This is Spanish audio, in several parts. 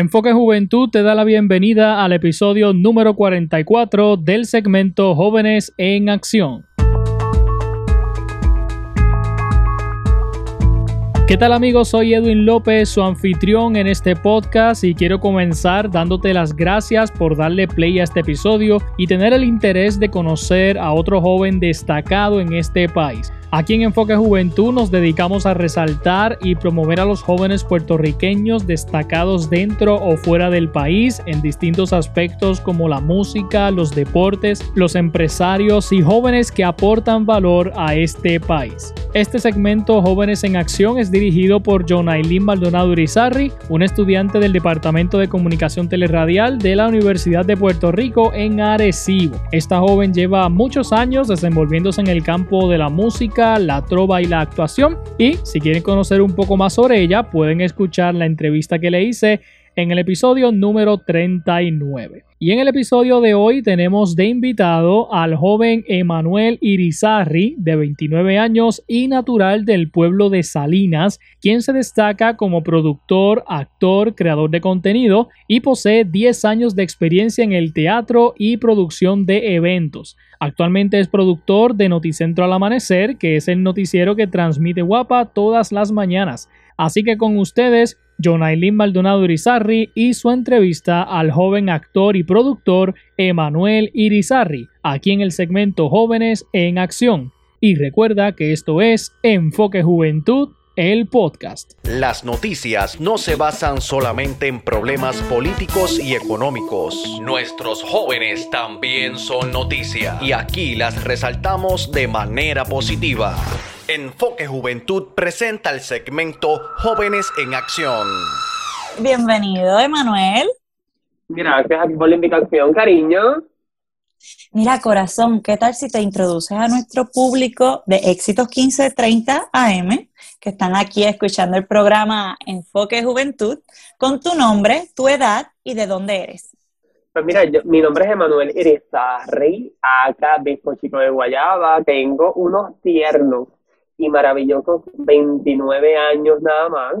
Enfoque Juventud te da la bienvenida al episodio número 44 del segmento Jóvenes en Acción. ¿Qué tal amigos? Soy Edwin López, su anfitrión en este podcast, y quiero comenzar dándote las gracias por darle play a este episodio y tener el interés de conocer a otro joven destacado en este país. Aquí en Enfoque Juventud nos dedicamos a resaltar y promover a los jóvenes puertorriqueños destacados dentro o fuera del país en distintos aspectos como la música, los deportes, los empresarios y jóvenes que aportan valor a este país. Este segmento Jóvenes en Acción es dirigido por Jonaylin Maldonado Irizarry, una estudiante del Departamento de Comunicación Teleradial de la Universidad de Puerto Rico en Arecibo. Esta joven lleva muchos años desenvolviéndose en el campo de la música, la trova y la actuación, y si quieren conocer un poco más sobre ella, pueden escuchar la entrevista que le hice en el episodio número 39. Y en el episodio de hoy tenemos de invitado al joven Emmanuel Irizarry, de 29 años y natural del pueblo de Salinas, quien se destaca como productor, actor, creador de contenido y posee 10 años de experiencia en el teatro y producción de eventos. Actualmente es productor de Noticentro al Amanecer, que es el noticiero que transmite WAPA todas las mañanas. Así que con ustedes, Jonaylin Maldonado Irizarry y su entrevista al joven actor y productor Emmanuel Irizarry, aquí en el segmento Jóvenes en Acción. Y recuerda que esto es Enfoque Juventud, el podcast. Las noticias no se basan solamente en problemas políticos y económicos. Nuestros jóvenes también son noticia, y aquí las resaltamos de manera positiva. Enfoque Juventud presenta el segmento Jóvenes en Acción. Bienvenido, Emmanuel. Gracias por la invitación, cariño. Mira, corazón, ¿qué tal si te introduces a nuestro público de Éxitos 1530 AM, que están aquí escuchando el programa Enfoque Juventud, con tu nombre, tu edad y de dónde eres? Pues mira, mi nombre es Emmanuel Irizarry, acá bizcochito de guayaba, tengo unos tiernos y maravillosos 29 años nada más,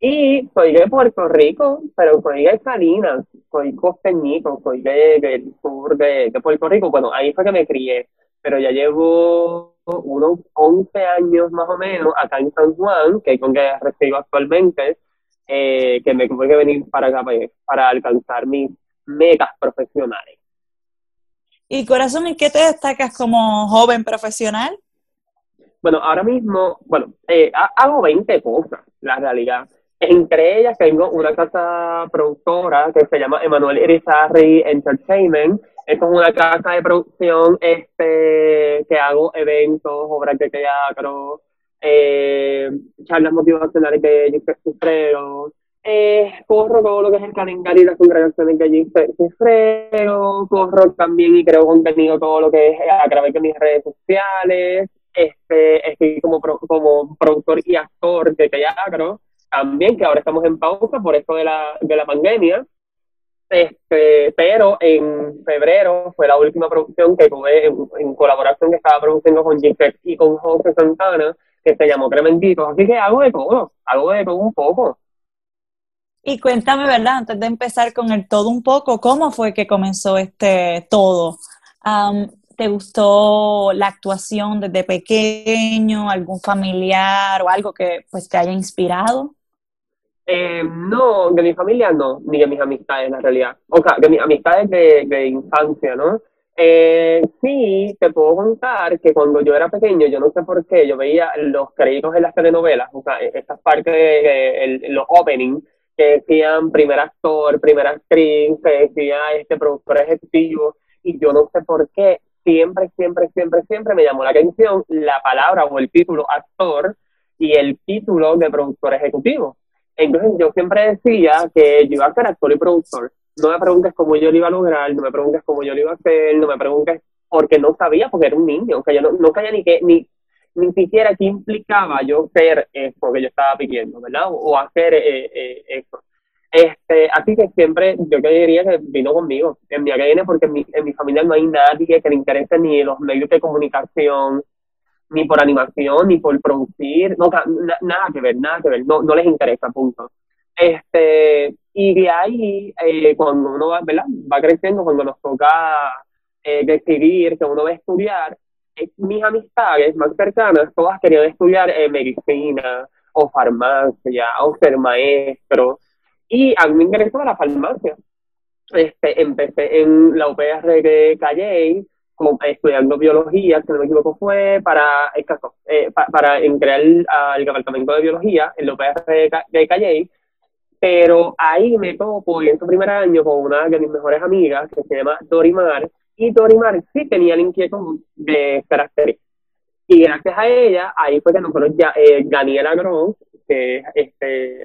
y soy de Puerto Rico, pero soy de Salinas, soy costeñito, soy del sur de Puerto Rico. Bueno, ahí fue que me crié, pero ya llevo unos 11 años más o menos acá en San Juan, que es donde resido actualmente, que me tuve que venir para acá para alcanzar mis metas profesionales. Y corazón, ¿en qué te destacas como joven profesional? Bueno, ahora mismo, hago 20 cosas, la realidad. Entre ellas tengo una casa productora que se llama Emmanuel Irizarry Entertainment. Esto es una casa de producción que hago eventos, obras de teatro, charlas motivacionales de Cifrero, corro todo lo que es el calendario y las congregaciones de Cifrero, corro también y creo contenido todo lo que es a través de mis redes sociales. Estoy como productor y actor de teatro también, que ahora estamos en pausa por esto de la pandemia, pero en febrero fue la última producción que tuve en colaboración que estaba produciendo con Gisele y con José Santana, que se llamó Cremendito. Así que hago de todo un poco. Y cuéntame, ¿verdad? Antes de empezar con el todo un poco, ¿cómo fue que comenzó este todo? ¿Te gustó la actuación desde pequeño? ¿Algún familiar o algo que pues te haya inspirado? No, de mi familia no, ni de mis amistades en la realidad. O sea, de mis amistades de infancia, ¿no? Sí, te puedo contar que cuando yo era pequeño, yo no sé por qué, yo veía los créditos en las telenovelas, o sea, estas partes de los openings, que decían primer actor, primera actriz, que decía productor ejecutivo, y yo no sé por qué, siempre me llamó la atención la palabra o el título actor y el título de productor ejecutivo. Entonces yo siempre decía que yo iba a ser actor y productor. No me preguntes cómo yo lo iba a lograr, no me preguntes cómo yo lo iba a hacer, no me preguntes porque no sabía, porque era un niño. O sea, yo no sabía ni siquiera qué implicaba yo ser eso que yo estaba pidiendo, ¿verdad? O hacer eso. Así que siempre yo diría que vino conmigo, en mi ADN, porque en mi familia no hay nadie que le interese ni los medios de comunicación, ni por animación, ni por producir, no, nada que ver, no les interesa, punto. Y de ahí, cuando uno va, ¿verdad?, va creciendo, cuando nos toca decidir que uno va a estudiar, mis amistades más cercanas, todas querían estudiar medicina o farmacia o ser maestro. Y a mí me interesó la farmacia. Empecé en la UPR de Cayey estudiando biología, si no me equivoco fue para entrar al Departamento de Biología en la UPR de Cayey. Pero ahí me topo en su primer año con una de mis mejores amigas que se llama Dori Mar, y Dori Mar sí tenía la inquietud de ser actriz. Y gracias a ella, ahí fue que nosotros ya, Daniela Gross, que es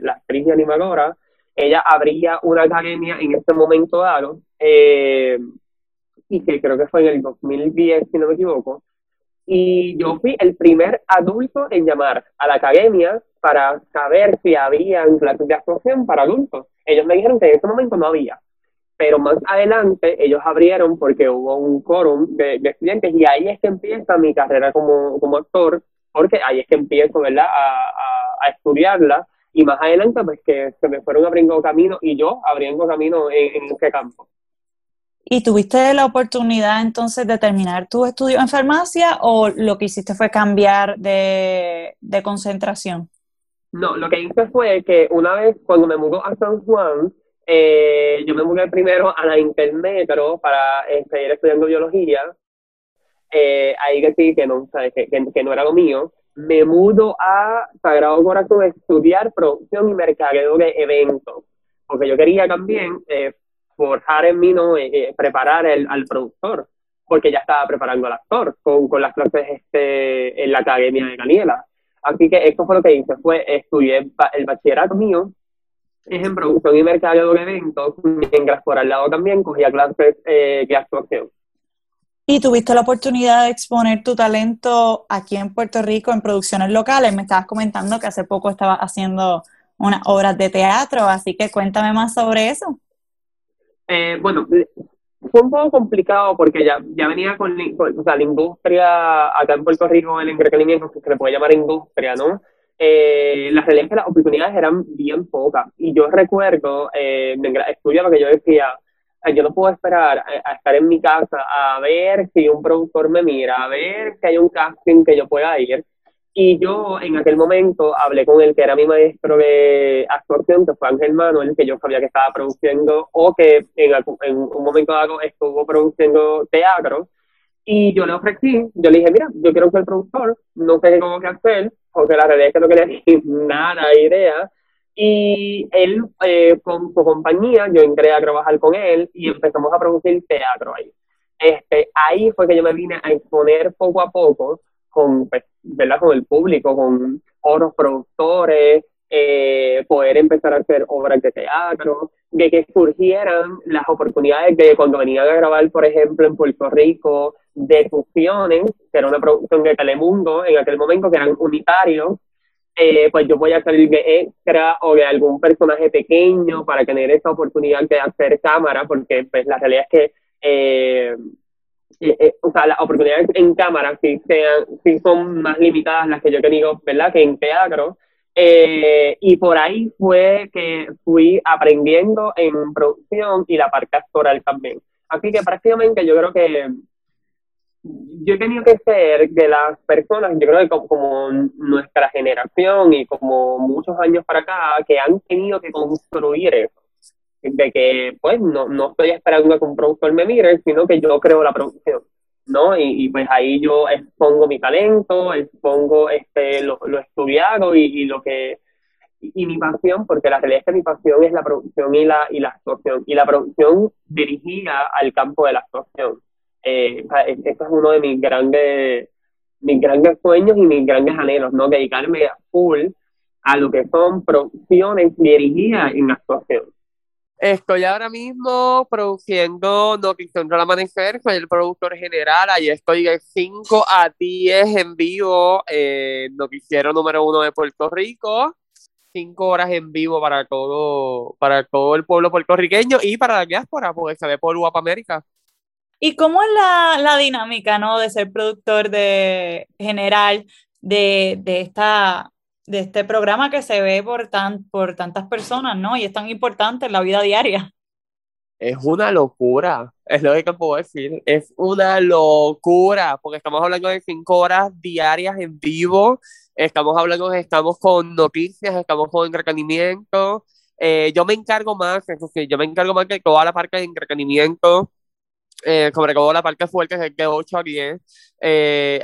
la actriz y animadora, ella abría una academia en este momento dado, y que creo que fue en el 2010, si no me equivoco, y yo fui el primer adulto en llamar a la academia para saber si había clases de actuación para adultos. Ellos me dijeron que en ese momento no había, pero más adelante ellos abrieron porque hubo un quórum de estudiantes, y ahí es que empieza mi carrera como actor, porque ahí es que empiezo, ¿verdad?, a estudiarla. Y más adelante, pues que se me fueron abriendo camino y yo abriendo camino en este campo. ¿Y tuviste la oportunidad entonces de terminar tus estudios en farmacia, o lo que hiciste fue cambiar de concentración? No, lo que hice fue que una vez cuando me mudó a San Juan, yo me mudé primero a la Intermetro para seguir estudiando biología. Ahí decidí que no, ¿sabes?, que no era lo mío. Me mudo a Sagrado Corazón a estudiar producción y mercadeo de eventos, porque yo quería también forjar en mí, ¿no?, preparar al productor, porque ya estaba preparando al actor con las clases en la academia de Daniela. Así que esto fue lo que hice, fue estudié el bachillerato mío en producción y mercadeo de eventos, mientras por al lado también cogía clases de actuación. Y tuviste la oportunidad de exponer tu talento aquí en Puerto Rico en producciones locales. Me estabas comentando que hace poco estabas haciendo unas obras de teatro, así que cuéntame más sobre eso. Bueno, fue un poco complicado porque ya venía con la industria acá en Puerto Rico, el entretenimiento, que se le puede llamar industria, ¿no? La realidad es que las oportunidades eran bien pocas. Y yo recuerdo, estudiaba lo que yo decía, yo no puedo esperar a estar en mi casa a ver si un productor me mira, a ver si hay un casting que yo pueda ir. Y yo en aquel momento hablé con el que era mi maestro de actuación, que fue Ángel Manuel, que yo sabía que estaba produciendo o que en un momento dado estuvo produciendo teatro. Y yo le ofrecí, yo le dije, mira, yo quiero ser productor, no sé cómo qué hacer, porque la realidad es que no quería decir nada, idea. Y él, con su compañía, yo entré a trabajar con él y empezamos a producir teatro ahí. Ahí fue que yo me vine a exponer poco a poco con, pues, ¿verdad?, con el público, con otros productores, poder empezar a hacer obras de teatro, de que surgieran las oportunidades de cuando venían a grabar, por ejemplo, en Puerto Rico, de Fusiones, que era una producción de Telemundo en aquel momento, que eran unitarios. Pues yo voy a salir de extra o de algún personaje pequeño para tener esa oportunidad de hacer cámara, porque pues la realidad es que o sea, las oportunidades en cámara sí son más limitadas las que yo he tenido, ¿verdad?, que en teatro. Y por ahí fue que fui aprendiendo en producción y la parte actoral también. Así que prácticamente yo creo que yo he tenido que ser de las personas, yo creo que como nuestra generación y como muchos años para acá, que han tenido que construir eso. De que, pues, no estoy esperando que un productor me mire, sino que yo creo la producción, ¿no? Y pues ahí yo expongo mi talento, expongo lo estudiado y lo que... Y mi pasión, porque la realidad es que mi pasión es la producción y la actuación. Y la producción dirigida al campo de la actuación. Este es uno de mis grandes sueños y mis grandes anhelos, ¿no? Dedicarme a full a lo que son producciones dirigidas en actuación. Estoy ahora mismo produciendo Noticentro al Amanecer, soy el productor general, ahí estoy de 5 a 10 en vivo, noticiero número 1 de Puerto Rico, 5 horas en vivo para todo el pueblo puertorriqueño y para la diáspora, porque se ve por WAPA América. ¿Y cómo es la dinámica, ¿no?, de ser productor de general de esta de este programa que se ve por tantas personas, ¿no? Y es tan importante en la vida diaria. Es una locura, es lo que puedo decir, es una locura, porque estamos hablando de 5 horas diarias en vivo, estamos hablando, estamos con noticias, estamos con entretenimiento, yo me encargo más de toda la parte de entretenimiento, sobre todo la parte fuerte es de 8 a 10,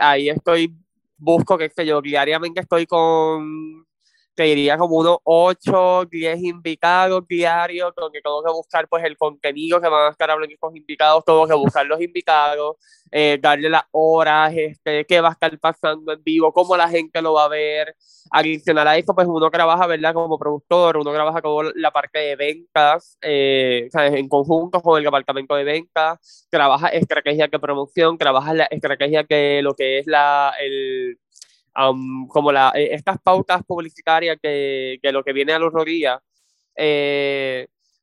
ahí estoy, busco, qué sé yo, diariamente estoy con... te diría como unos 8, 10 invitados diarios, donde tengo que buscar pues el contenido que van a estar hablando con los invitados, tengo que buscar los invitados, darle las horas, qué va a estar pasando en vivo, cómo la gente lo va a ver. Adicional a eso, pues uno trabaja, ¿verdad? Como productor, uno trabaja con la parte de ventas, ¿sabes? En conjunto con el departamento de ventas, trabaja estrategias de promoción, trabaja la estrategia de lo que es estas pautas publicitarias que lo que viene a los rodillas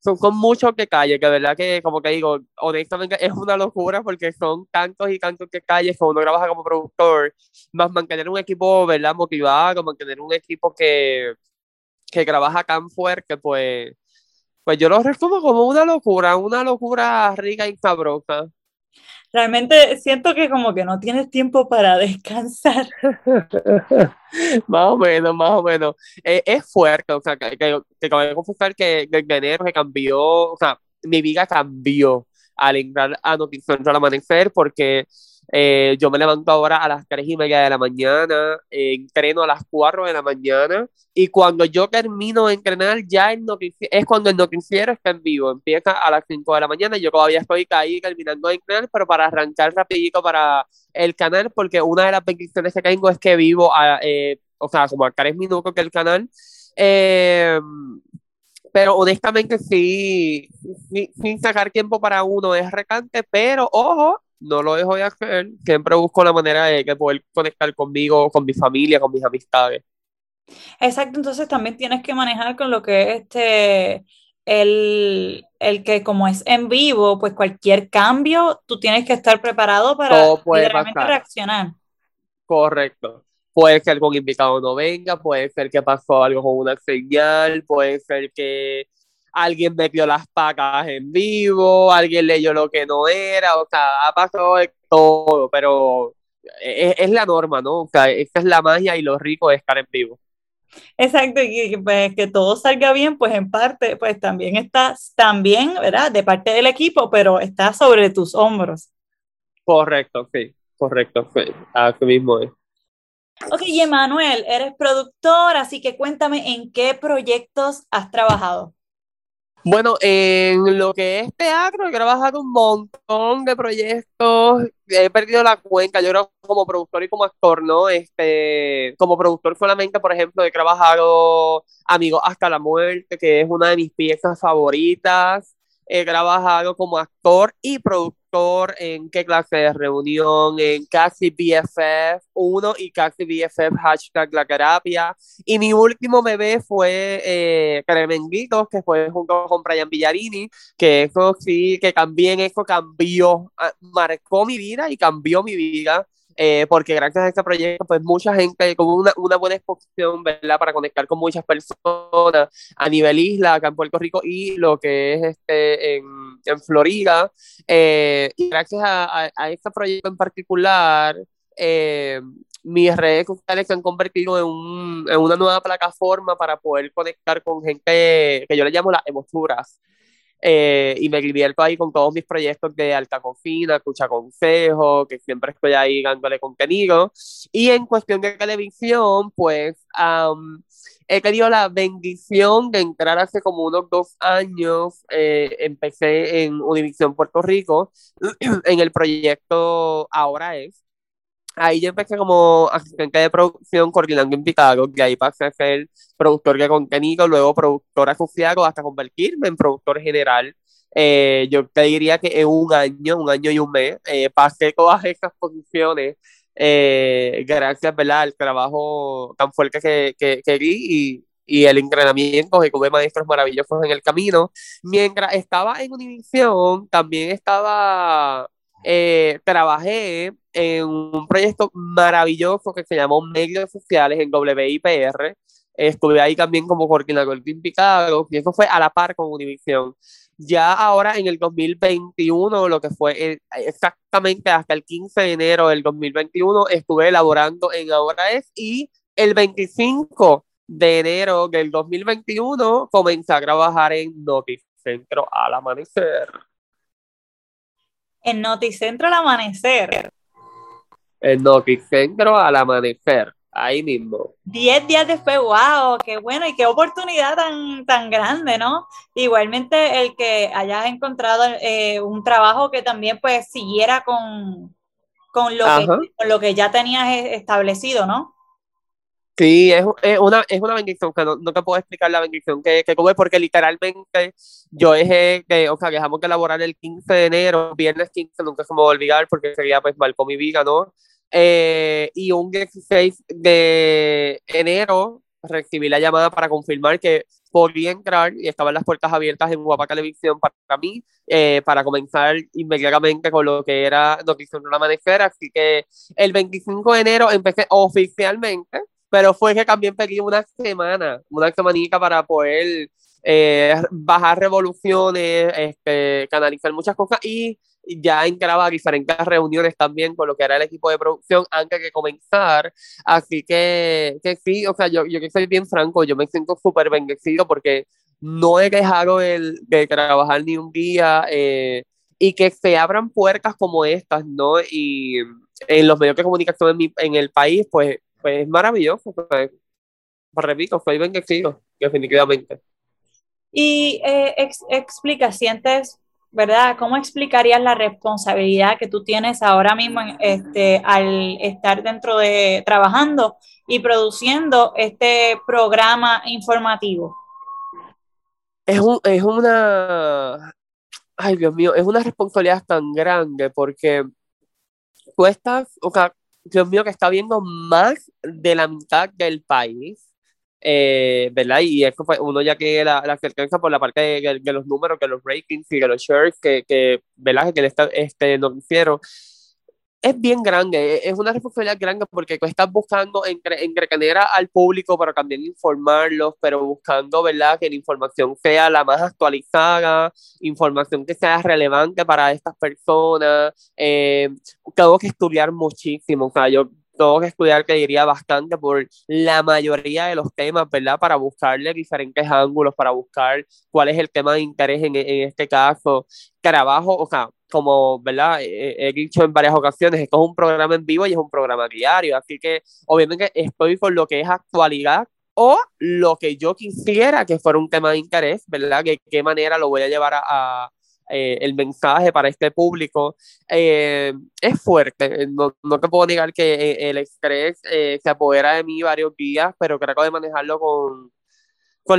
son con muchos detalles, que verdad que, como que digo, honestamente es una locura porque son tantos y tantos detalles que uno trabaja como productor, más mantener un equipo, ¿verdad? Motivado, mantener un equipo que trabaja tan fuerte, pues yo lo resumo como una locura rica y sabrosa. Realmente siento que como que no tienes tiempo para descansar. Más o menos. Es fuerte, o sea, te acabo de confesar que desde enero se cambió, o sea, mi vida cambió al entrar a Noticentro al Amanecer porque yo me levanto ahora a las 3:30 de la mañana, entreno a las 4 de la mañana y cuando yo termino de entrenar ya es cuando el noticiero está en vivo, empieza a las 5 de la mañana y yo todavía estoy ahí terminando de entrenar, pero para arrancar rapidito para el canal, porque una de las bendiciones que tengo es que vivo como a 3 minutos del canal, pero honestamente sí, sin sacar tiempo para uno es recante, pero ojo, no lo dejo de hacer, siempre busco la manera de poder conectar conmigo, con mi familia, con mis amistades. Exacto, entonces también tienes que manejar con lo que es el que como es en vivo, pues cualquier cambio, tú tienes que estar preparado para realmente reaccionar. Correcto. Puede ser que un invitado no venga, puede ser que pasó algo con una señal, puede ser que alguien metió las patas en vivo, alguien leyó lo que no era, o sea, ha pasado de todo, pero es la norma, ¿no? O sea, esta es la magia y lo rico de estar en vivo. Exacto, y pues que todo salga bien, pues en parte, pues también estás, ¿verdad? De parte del equipo, pero está sobre tus hombros. Correcto, sí, así mismo es. Ok, y Emmanuel, eres productor, así que cuéntame en qué proyectos has trabajado. Bueno, en lo que es teatro he trabajado un montón de proyectos, he perdido la cuenta, yo creo como productor y como actor, ¿no? Como productor solamente, por ejemplo, he trabajado Amigos hasta la muerte, que es una de mis piezas favoritas, he trabajado como actor y productor en ¿Qué clase de reunión?, en Casi BFF 1 y Casi BFF #laterapia, y mi último bebé fue Cremendito, que fue junto con Brian Villarini, que eso sí, que también eso cambió, marcó mi vida y cambió mi vida, porque gracias a este proyecto, pues mucha gente, como una buena exposición, ¿verdad?, para conectar con muchas personas a nivel isla, acá en Puerto Rico y lo que es en Florida, y gracias a este proyecto en particular, mis redes sociales se han convertido en una nueva plataforma para poder conectar con gente que yo le llamo las emoturas. Y me divierto ahí con todos mis proyectos de alta cocina, escucha consejos, que siempre estoy ahí dándole contenido. Y en cuestión de televisión, pues he tenido la bendición de entrar hace como unos 2 años, empecé en Univisión Puerto Rico, en el proyecto Ahora Es. Ahí yo empecé como asistente de producción, coordinando invitados, y ahí pasé a ser productor de contenido, luego productor asociado, hasta convertirme en productor general. Yo te diría que en un año y un mes, pasé todas estas posiciones, gracias, ¿verdad?, al trabajo tan fuerte que di y el entrenamiento, que tuve maestros maravillosos en el camino. Mientras estaba en Univisión, también trabajé en un proyecto maravilloso que se llamó Medios Sociales en WIPR. Estuve ahí también como coordinador de invitados y eso fue a la par con Univisión. Ya ahora en el 2021, lo que fue exactamente hasta el 15 de enero del 2021, estuve elaborando en Ahora Es, y el 25 de enero del 2021 comencé a trabajar en Noticentro al Amanecer. En Noticentro al Amanecer. En Noticentro al Amanecer. Ahí mismo. 10 días después, wow, qué bueno y qué oportunidad tan grande, ¿no? Igualmente el que hayas encontrado un trabajo que también pues siguiera con lo que ya tenías establecido, ¿no? Sí, es una bendición, que no te puedo explicar la bendición que tuve, porque literalmente yo dejé, dejamos de elaborar el 15 de enero, viernes 15, nunca se me va a olvidar porque ese día pues marcó mi vida, ¿no? Y un 16 de enero recibí la llamada para confirmar que podía entrar y estaban las puertas abiertas en WAPA Televisión para mí, para comenzar inmediatamente con lo que era Noticentro al Amanecer. Así que el 25 de enero empecé oficialmente, pero fue que también pedí una semanita para poder bajar revoluciones, canalizar muchas cosas, y ya entraba a diferentes reuniones también con lo que era el equipo de producción antes de comenzar. Así que sí, yo que soy bien franco, yo me siento súper bendecido porque no he dejado de trabajar ni un día, y que se abran puertas como estas, ¿no? Y en los medios de comunicación en el país, pues es maravilloso. Repito, soy bendecido, definitivamente. Y explica, sientes, ¿verdad? ¿Cómo explicarías la responsabilidad que tú tienes ahora mismo al estar dentro de trabajando y produciendo este programa informativo? Ay, Dios mío, es una responsabilidad tan grande porque tú estás, Dios mío, que está viendo más de la mitad del país. ¿Verdad? Y eso fue, uno ya que la certeza por la parte de los números, que los ratings y de los shares que ¿verdad? Que este noticiero es bien grande, es una responsabilidad grande porque tú estás buscando entretener al público, pero también informarlos, pero buscando, ¿verdad?, que la información sea la más actualizada, información que sea relevante para estas personas. Tengo que estudiar muchísimo, tengo que estudiar, que diría, bastante por la mayoría de los temas, ¿verdad? Para buscarle diferentes ángulos, para buscar cuál es el tema de interés en este caso. Trabajo, como, ¿verdad? He dicho en varias ocasiones, esto es un programa en vivo y es un programa diario, así que obviamente estoy con lo que es actualidad o lo que yo quisiera que fuera un tema de interés, ¿verdad? ¿De qué manera lo voy a llevar a el mensaje para este público? Es fuerte, no te puedo negar que el estrés se apodera de mí varios días, pero trato de manejarlo con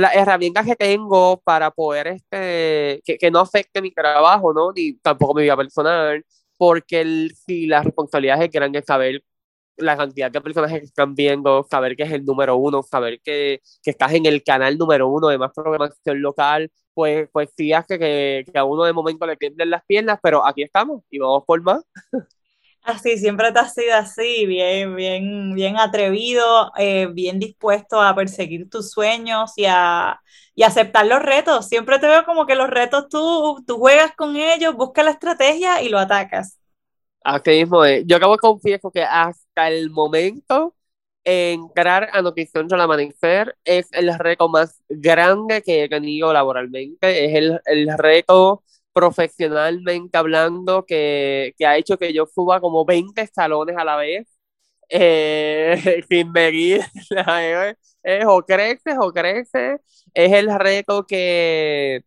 las herramientas que tengo para poder que no afecte mi trabajo, ¿no?, ni tampoco mi vida personal, porque si las responsabilidades que eran, es saber la cantidad de personas que están viendo, saber que es el número uno, saber que estás en el canal número uno de más programación local, pues sí hace que a uno de momento le tiemblen las piernas, pero aquí estamos y vamos por más. Así, siempre te has sido así, bien atrevido, bien dispuesto a perseguir tus sueños y aceptar los retos. Siempre te veo como que los retos tú juegas con ellos, buscas la estrategia y lo atacas. Así mismo es. Yo acabo de confieso que hasta el momento entrar a Noticentro al Amanecer es el reto más grande que he tenido laboralmente. Es el reto profesionalmente hablando que ha hecho que yo suba como 20 escalones a la vez, sin medir. Es o creces. Es el reto que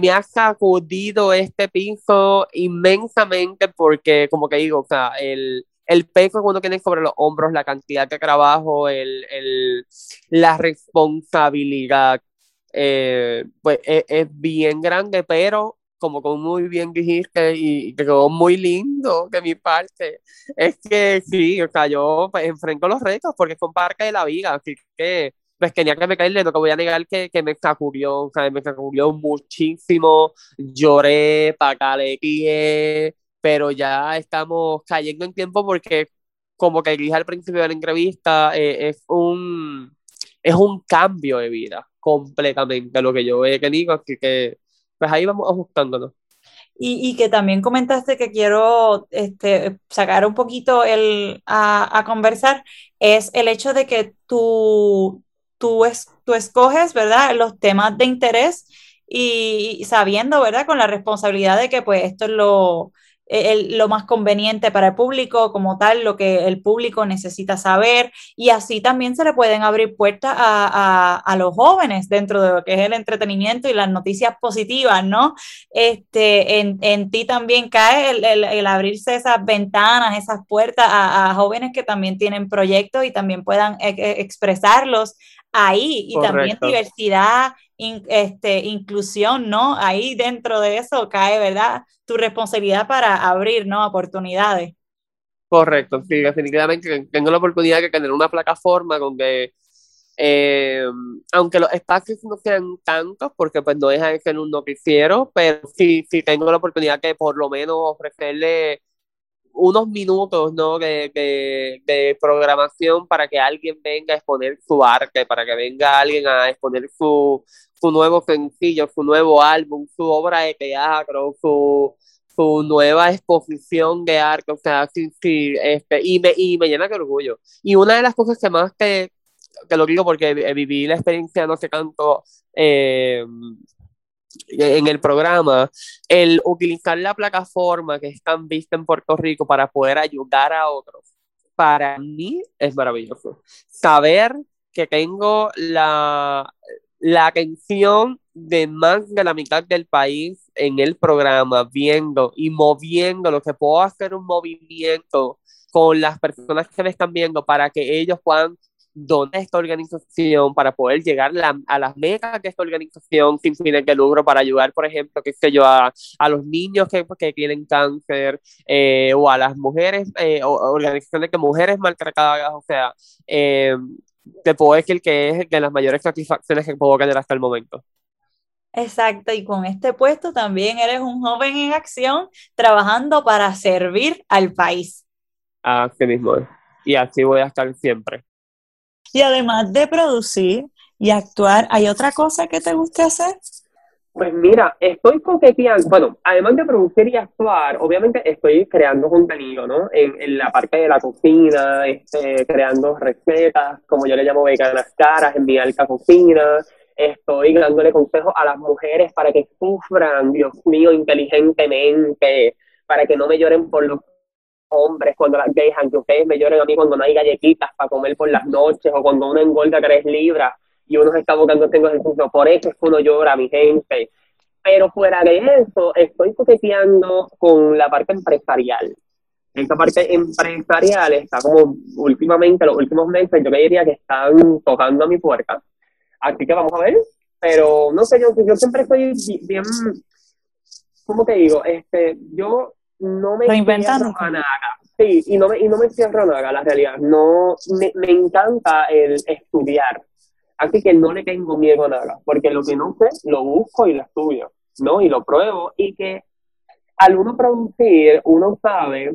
me ha sacudido este piso inmensamente porque, como que digo, el peso que uno tiene sobre los hombros, la cantidad de trabajo, la responsabilidad, pues es bien grande, pero como muy bien dijiste y quedó muy lindo de mi parte, es que sí, yo pues enfrento los retos porque son parte de la vida, así que pues tenía que me caerle, no te voy a negar que me sacudió, me sacudió muchísimo, lloré, pataleé, pero ya estamos cayendo en tiempo porque, como que dije al principio de la entrevista, es un cambio de vida completamente lo que yo he tenido, así que pues ahí vamos ajustándonos. Y que también comentaste que quiero sacar un poquito a conversar, es el hecho de que tú escoges, ¿verdad?, los temas de interés y sabiendo, ¿verdad?, con la responsabilidad de que pues esto es lo más conveniente para el público como tal, lo que el público necesita saber, y así también se le pueden abrir puertas a los jóvenes dentro de lo que es el entretenimiento y las noticias positivas, ¿no? En ti también cae el abrirse esas ventanas, esas puertas a jóvenes que también tienen proyectos y también puedan expresarlos ahí, y correcto, también diversidad, inclusión, ¿no? Ahí dentro de eso cae, ¿verdad?, tu responsabilidad para abrir, ¿no?, oportunidades. Correcto, sí, definitivamente tengo la oportunidad de tener una plataforma donde, aunque los espacios no sean tantos, porque pues no dejan de ser un noticiero, pero sí tengo la oportunidad de por lo menos ofrecerle unos minutos, ¿no?, de programación para que alguien venga a exponer su arte, para que venga alguien a exponer su nuevo sencillo, su nuevo álbum, su obra de teatro, su nueva exposición de arte, o sea, sí, y me llena de orgullo. Y una de las cosas que más te lo digo porque viví la experiencia no sé tanto en el programa, el utilizar la plataforma que es tan vista en Puerto Rico para poder ayudar a otros, para mí es maravilloso. Saber que tengo la atención de más de la mitad del país en el programa, viendo y moviéndolo, que puedo hacer un movimiento con las personas que me están viendo para que ellos puedan donar esta organización, para poder llegar a las metas de esta organización sin fines de lucro, para ayudar, por ejemplo, qué sé yo, a los niños que tienen cáncer, o a las mujeres, o organizaciones de mujeres maltratadas, o sea, te puedo decir que es de las mayores satisfacciones que puedo ganar hasta el momento. Exacto, y con este puesto también eres un joven en acción trabajando para servir al país. Así mismo, y así voy a estar siempre. Y además de producir y actuar, ¿hay otra cosa que te guste hacer? Pues mira, estoy coqueteando, bueno, además de producir y actuar, obviamente estoy creando contenido, ¿no? En la parte de la cocina, creando recetas, como yo le llamo veganas caras, en mi alta cocina, estoy dándole consejos a las mujeres para que sufran, Dios mío, inteligentemente, para que no me lloren por los hombres cuando las dejan, que ustedes me lloren a mí cuando no hay galletitas para comer por las noches, o cuando uno engorda 3 libras, y uno se está buscando tengo ejercicio, por eso es que uno llora, mi gente. Pero fuera de eso, estoy coqueteando con la parte empresarial. Esta parte empresarial está como últimamente, los últimos meses, yo diría que están tocando a mi puerta. Así que vamos a ver, pero no sé, yo siempre estoy bien, ¿cómo te digo? Yo no me cierro a nada. Sí, y no me cierro a nada, la realidad. No, me encanta el estudiar. Así que no le tengo miedo a nada, porque lo que no sé, lo busco y lo estudio, ¿no? Y lo pruebo, y que al uno producir, uno sabe,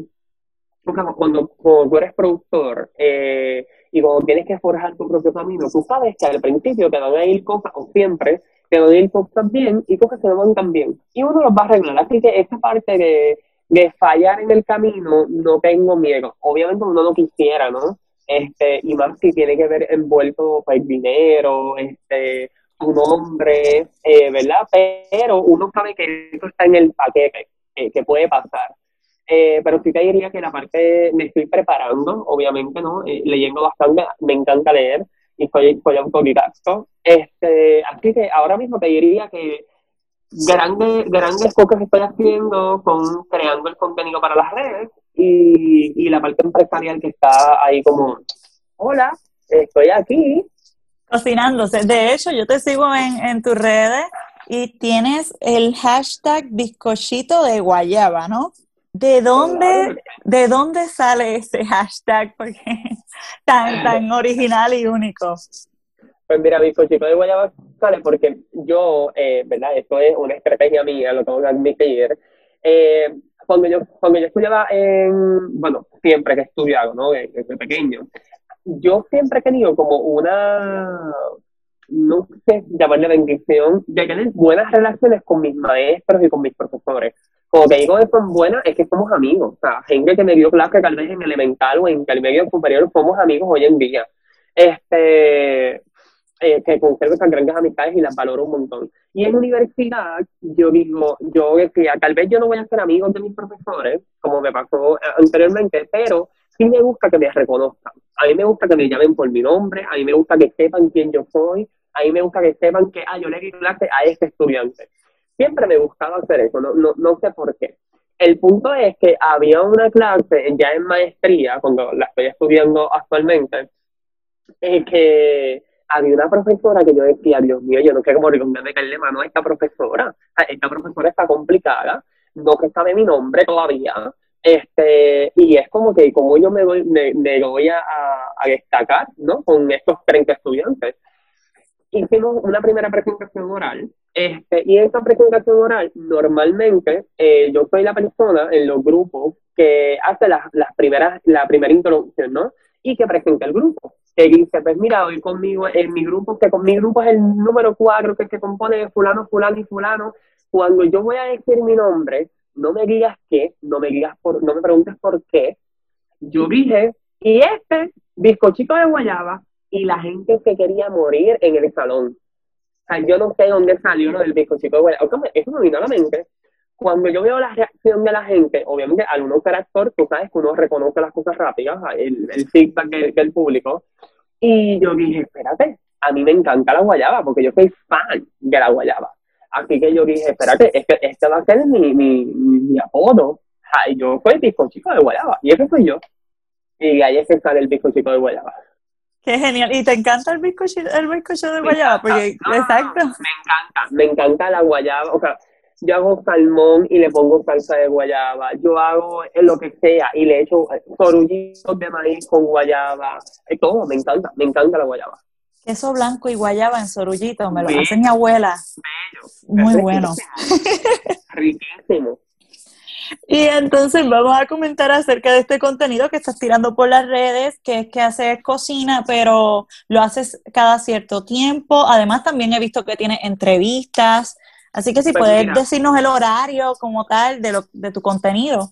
cuando tú eres productor, y cuando tienes que forjar tu propio camino, tú sabes que al principio te van a ir cosas, o siempre, te van a ir cosas bien, y cosas que no van tan bien, y uno los va a arreglar. Así que esta parte de fallar en el camino, no tengo miedo. Obviamente uno no quisiera, ¿no? Y más si tiene que ver envuelto pues dinero, tu nombre, ¿verdad? Pero uno sabe que eso está en el paquete, que puede pasar. Pero sí te diría que la parte me estoy preparando, obviamente, ¿no? Leyendo bastante, me encanta leer, y soy autodidacto. Así que ahora mismo te diría que grandes cosas estoy haciendo con creando el contenido para las redes, y la parte empresarial que está ahí como, hola, estoy aquí. Cocinándose. De hecho, yo te sigo en tus redes y tienes el hashtag bizcochito de guayaba, ¿no? ¿De dónde sale ese hashtag? Porque es tan original y único. Pues mira, bizcochito de guayaba sale porque yo, ¿verdad? Esto es una estrategia mía, lo tengo que admitir. cuando yo estudiaba, bueno, siempre que he estudiado, ¿no? Desde pequeño, yo siempre he tenido como una, no sé llamarle bendición, de tener buenas relaciones con mis maestros y con mis profesores. Como que digo que son buenas, es que somos amigos. O sea, gente que me dio clase tal vez en elemental o en intermedio superior, somos amigos hoy en día. Que conservo esas grandes amistades y las valoro un montón. Y en universidad, yo digo, yo decía, tal vez yo no voy a ser amigo de mis profesores, como me pasó anteriormente, pero sí me gusta que me reconozcan. A mí me gusta que me llamen por mi nombre, a mí me gusta que sepan quién yo soy, a mí me gusta que sepan que, yo le di clase a este estudiante. Siempre me gustaba hacer eso, no sé por qué. El punto es que había una clase ya en maestría, cuando la estoy estudiando actualmente, que había una profesora que yo decía, Dios mío, yo no sé cómo meterle mano a esta profesora. Esta profesora está complicada, no que sabe mi nombre todavía. Y es como que como yo me voy a destacar, ¿no? Con estos 30 estudiantes. Hicimos una primera presentación oral, y en esa presentación oral, normalmente, yo soy la persona en los grupos que hace la primera introducción, ¿no? Y que presenta el grupo. Que dice, pues mira, hoy conmigo, en mi grupo, que con mi grupo es el número 4, que se compone de fulano, fulano y fulano. Cuando yo voy a decir mi nombre, no me digas qué, no me preguntes por qué. Yo dije, y bizcochito de guayaba, y la gente se quería morir en el salón. O sea, yo no sé dónde salió lo del bizcochito de guayaba. O sea, eso me vino a la mente. Cuando yo veo la reacción de la gente, obviamente al uno ser actor, tú sabes que uno reconoce las cosas rápidas, el feedback del público, y yo dije, espérate, a mí me encanta la guayaba, porque yo soy fan de la guayaba. Así que yo dije, espérate, este va a ser mi apodo. Ay, yo soy el bizcochito de guayaba, y ese soy yo. Y ahí es que sale el bizcochito de guayaba. ¡Qué genial! ¿Y te encanta el bizcochito de guayaba? Porque, exacto. Me encanta la guayaba, o sea, yo hago salmón y le pongo salsa de guayaba. Yo hago lo que sea y le echo sorullitos de maíz con guayaba. Todo, me encanta la guayaba. Queso blanco y guayaba en sorullitos, me lo hace mi abuela. Bello. Muy bueno. Riquísimo. Y entonces vamos a comentar acerca de este contenido que estás tirando por las redes, que es que haces cocina, pero lo haces cada cierto tiempo. Además también he visto que tienes entrevistas. Así que si pues puedes decirnos el horario como tal de tu contenido.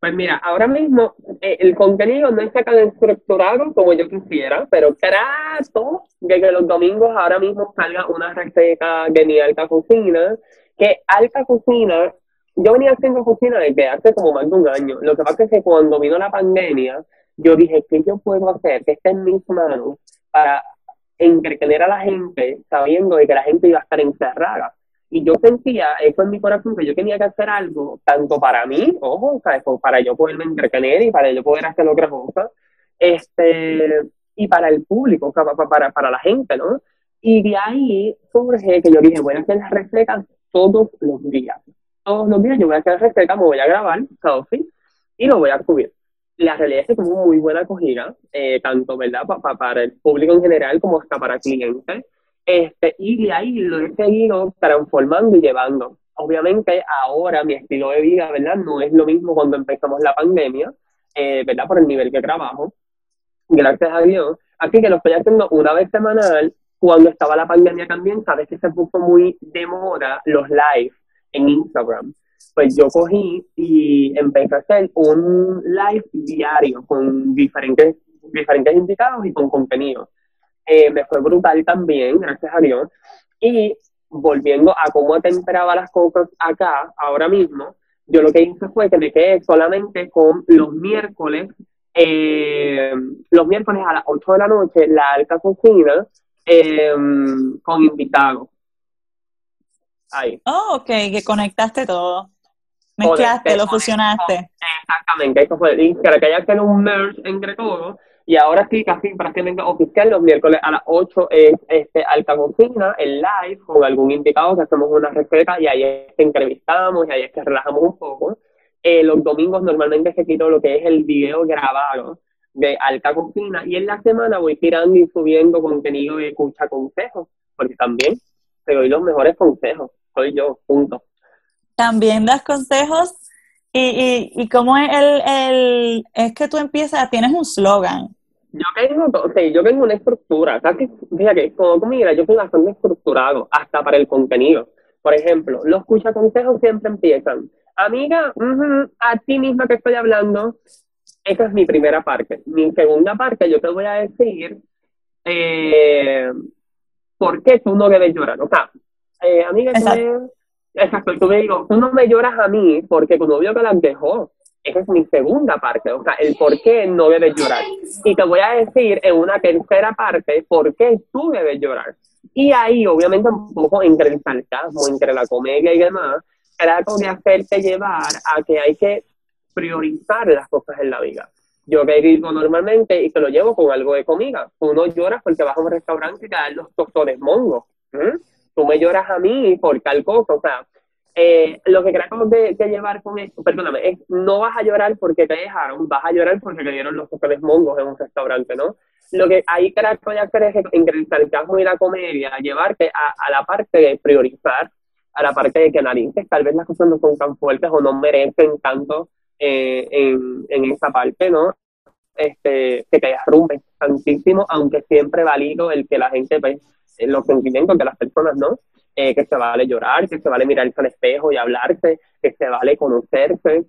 Pues mira, ahora mismo el contenido no está tan estructurado como yo quisiera, pero trato de que los domingos ahora mismo salga una receta de mi alta cocina, que alta cocina, yo venía haciendo cocina desde hace como más de un año. Lo que pasa es que cuando vino la pandemia, yo dije, ¿qué yo puedo hacer? Que esté en mis manos para entretener a la gente sabiendo de que la gente iba a estar encerrada. Y yo sentía eso en mi corazón, que yo tenía que hacer algo, tanto para mí, ojo, ¿sabes? Para yo poderme entretener y para yo poder hacer otras cosas, y para el público, o sea, para la gente, ¿no? Y de ahí surge que yo dije, voy a hacer las recetas todos los días. Todos los días yo voy a hacer recetas, me voy a grabar, selfie, y lo voy a subir. La realidad es que tuvo muy buena acogida, tanto, ¿verdad?, para el público en general como hasta para clientes. Y de ahí lo he seguido transformando y llevando. Obviamente ahora mi estilo de vida, ¿verdad?, no es lo mismo cuando empezamos la pandemia, ¿verdad?, por el nivel que trabajo, gracias a Dios. Así que lo estoy haciendo una vez semanal. Cuando estaba la pandemia también, sabes que se puso muy de moda los live en Instagram. Pues yo cogí y empecé a hacer un live diario con diferentes invitados y con contenido. Me fue brutal también, gracias a Dios. Y volviendo a cómo atemperaba las cosas acá, ahora mismo, yo lo que hice fue que me quedé solamente con los miércoles a las 8 de la noche, la alta cocina, con invitados. Ahí. Oh, ok, que conectaste todo. Mezclaste, lo fusionaste. Exactamente, eso fue. Y creo que hay que hacer un merge entre todos. Y ahora sí, casi prácticamente oficial, los miércoles a las 8 es alta cocina, el live, con algún invitado que hacemos una receta y ahí es que entrevistamos y ahí es que relajamos un poco. Los domingos normalmente se quito lo que es el video grabado de alta cocina y en la semana voy tirando y subiendo contenido de escucha consejos, porque también te doy los mejores consejos, soy yo, punto. También das consejos ¿Y cómo es es que tú empiezas, tienes un slogan? Yo tengo una estructura, o sea, que, fíjate, como mira, yo soy bastante estructurado, hasta para el contenido. Por ejemplo, los escucha consejos siempre empiezan, amiga, a ti misma que estoy hablando. Esa es mi primera parte. Mi segunda parte, yo te voy a decir por qué tú no debes llorar. O sea, amiga, tú me digo, tú no me lloras a mí porque tu novio te las dejó. Esa es mi segunda parte, o sea, el por qué no debes llorar. Y te voy a decir en una tercera parte por qué tú debes llorar. Y ahí, obviamente, un poco entre el sarcasmo, entre la comedia y demás, trato de hacerte llevar a que hay que priorizar las cosas en la vida. Yo que digo normalmente, y te lo llevo con algo de comida, tú no lloras porque vas a un restaurante y te dan los tostones mongos. Tú me lloras a mí por tal cosa, o sea, lo que tratamos de llevar con esto, perdóname, es no vas a llorar porque te dejaron, vas a llorar porque te dieron los tostones mongos en un restaurante, ¿no? Lo que ahí trato de hacer es, entre el sarcasmo y la comedia, llevarte a la parte de priorizar, a la parte de que analices, tal vez las cosas no son tan fuertes o no merecen tanto en esa parte, ¿no? Que te derrumbes tantísimo, aunque siempre valido el que la gente ve los sentimientos de las personas, ¿no? Que se vale llorar, que se vale mirarse al espejo y hablarse, que se vale conocerse,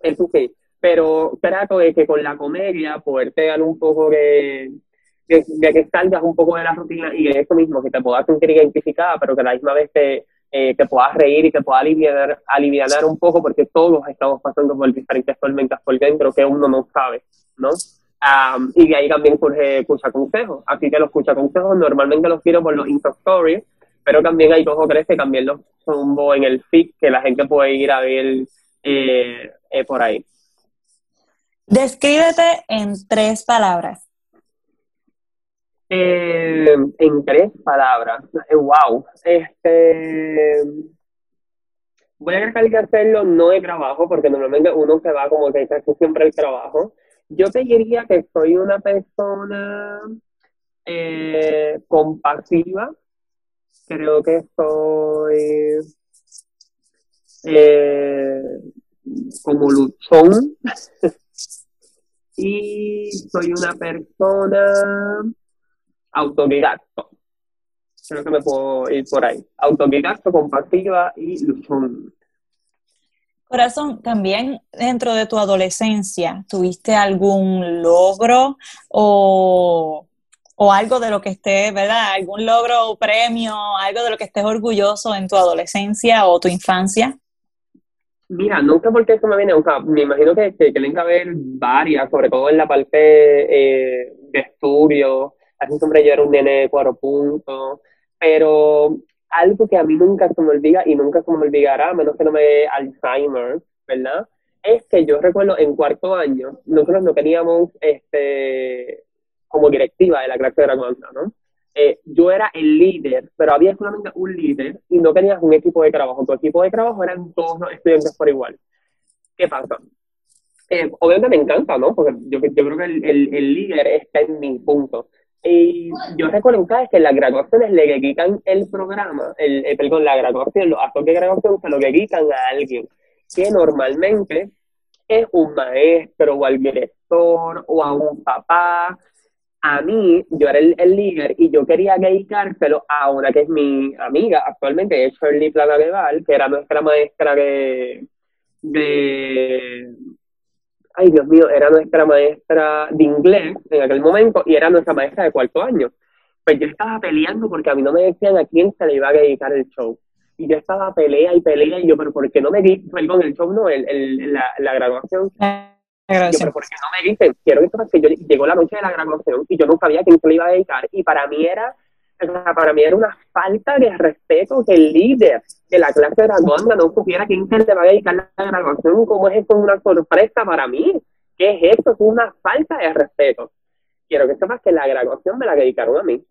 eso sí. Pero trato de que con la comedia poderte dar un poco de que salgas un poco de la rutina y de eso mismo, que te puedas sentir identificada, pero que a la misma vez te puedas reír y te puedas alivianar un poco, porque todos estamos pasando por diferentes tormentas por dentro que uno no sabe, ¿no? Y de ahí también surge escucha consejos, así que los escucha consejos normalmente los tiro por los Insta Stories, pero también hay dos o tres que también los zumbo en el feed, que la gente puede ir a ver por ahí. Descríbete en 3 palabras. En 3 palabras, wow. Voy a tratar de hacerlo no de trabajo, porque normalmente uno se va como que casi siempre el trabajo. Yo te diría que soy una persona compasiva, creo que soy como luchón y soy una persona autodidacta. Creo que me puedo ir por ahí. Autodidacta, compasiva y luchón. Corazón, también dentro de tu adolescencia, ¿tuviste algún logro o algo de lo que estés, ¿verdad? ¿Algún logro o premio, algo de lo que estés orgulloso en tu adolescencia o tu infancia? Mira, no sé por qué eso me viene, o sea, me imagino que tienen que haber varias, sobre todo en la parte de estudio. Así siempre yo era un nene de 4 puntos, pero algo que a mí nunca se me olvida y nunca se me olvidará, a menos que no me dé Alzheimer, ¿verdad? Es que yo recuerdo en 4º año, nosotros no teníamos como directiva de la clase de la banda, ¿no? Yo era el líder, pero había solamente un líder y no tenías un equipo de trabajo. Tu equipo de trabajo eran todos los estudiantes por igual. ¿Qué pasa? Obviamente me encanta, ¿no? Porque yo creo que el líder está en mi punto. Y yo recuerdo cada vez que en las graduaciones le quitan el programa, perdón, la graduación, los actos de graduación se lo quitan a alguien que normalmente es un maestro o al director o a un papá. A mí, yo era el líder y yo quería dedicárselo a una que es mi amiga actualmente, es Shirley Plata Gueval, que era nuestra maestra Ay, Dios mío, era nuestra maestra de inglés en aquel momento y era nuestra maestra de 4º año. Pues yo estaba peleando porque a mí no me decían a quién se le iba a dedicar el show. Y yo estaba pelea y yo, pero ¿por qué no me dicen? Perdón, el show no, la graduación. Yo, pero ¿por qué no me dicen? Quiero que sepas que yo llegó la noche de la graduación y yo no sabía a quién se le iba a dedicar. Y para mí era una falta de respeto que el líder de la clase graduanda no supiera quién se le va a dedicar la graduación. ¿Cómo es esto? Una sorpresa para mí. ¿Qué es esto? Es una falta de respeto. Quiero que sepas que la graduación me la dedicaron a mí.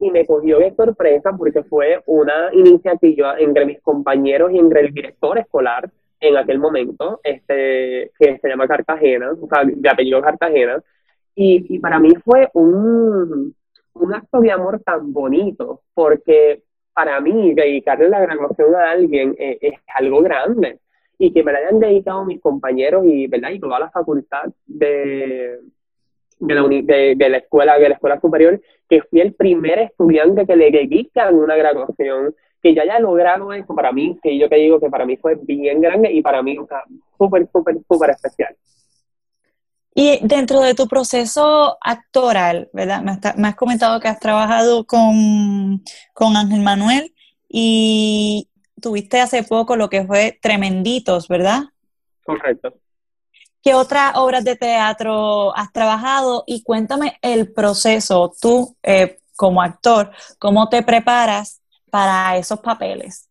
Y me cogió de sorpresa porque fue una iniciativa entre mis compañeros y entre el director escolar en aquel momento, que se llama Cartagena, o sea, de apellido Cartagena, y para mí fue un acto de amor tan bonito, porque para mí dedicarle la graduación a alguien es algo grande, y que me la hayan dedicado mis compañeros y, ¿verdad? Y toda la facultad de la escuela superior, que fui el primer estudiante que le dedican una graduación, que ya haya logrado eso para mí, que yo te digo que para mí fue bien grande y para mí, o sea, súper, súper, súper especial. Y dentro de tu proceso actoral, ¿verdad? Me has comentado que has trabajado con Ángel Manuel y tuviste hace poco lo que fue Cremendito, ¿verdad? Correcto. ¿Qué otras obras de teatro has trabajado? Y cuéntame el proceso, tú como actor, ¿cómo te preparas para esos papeles?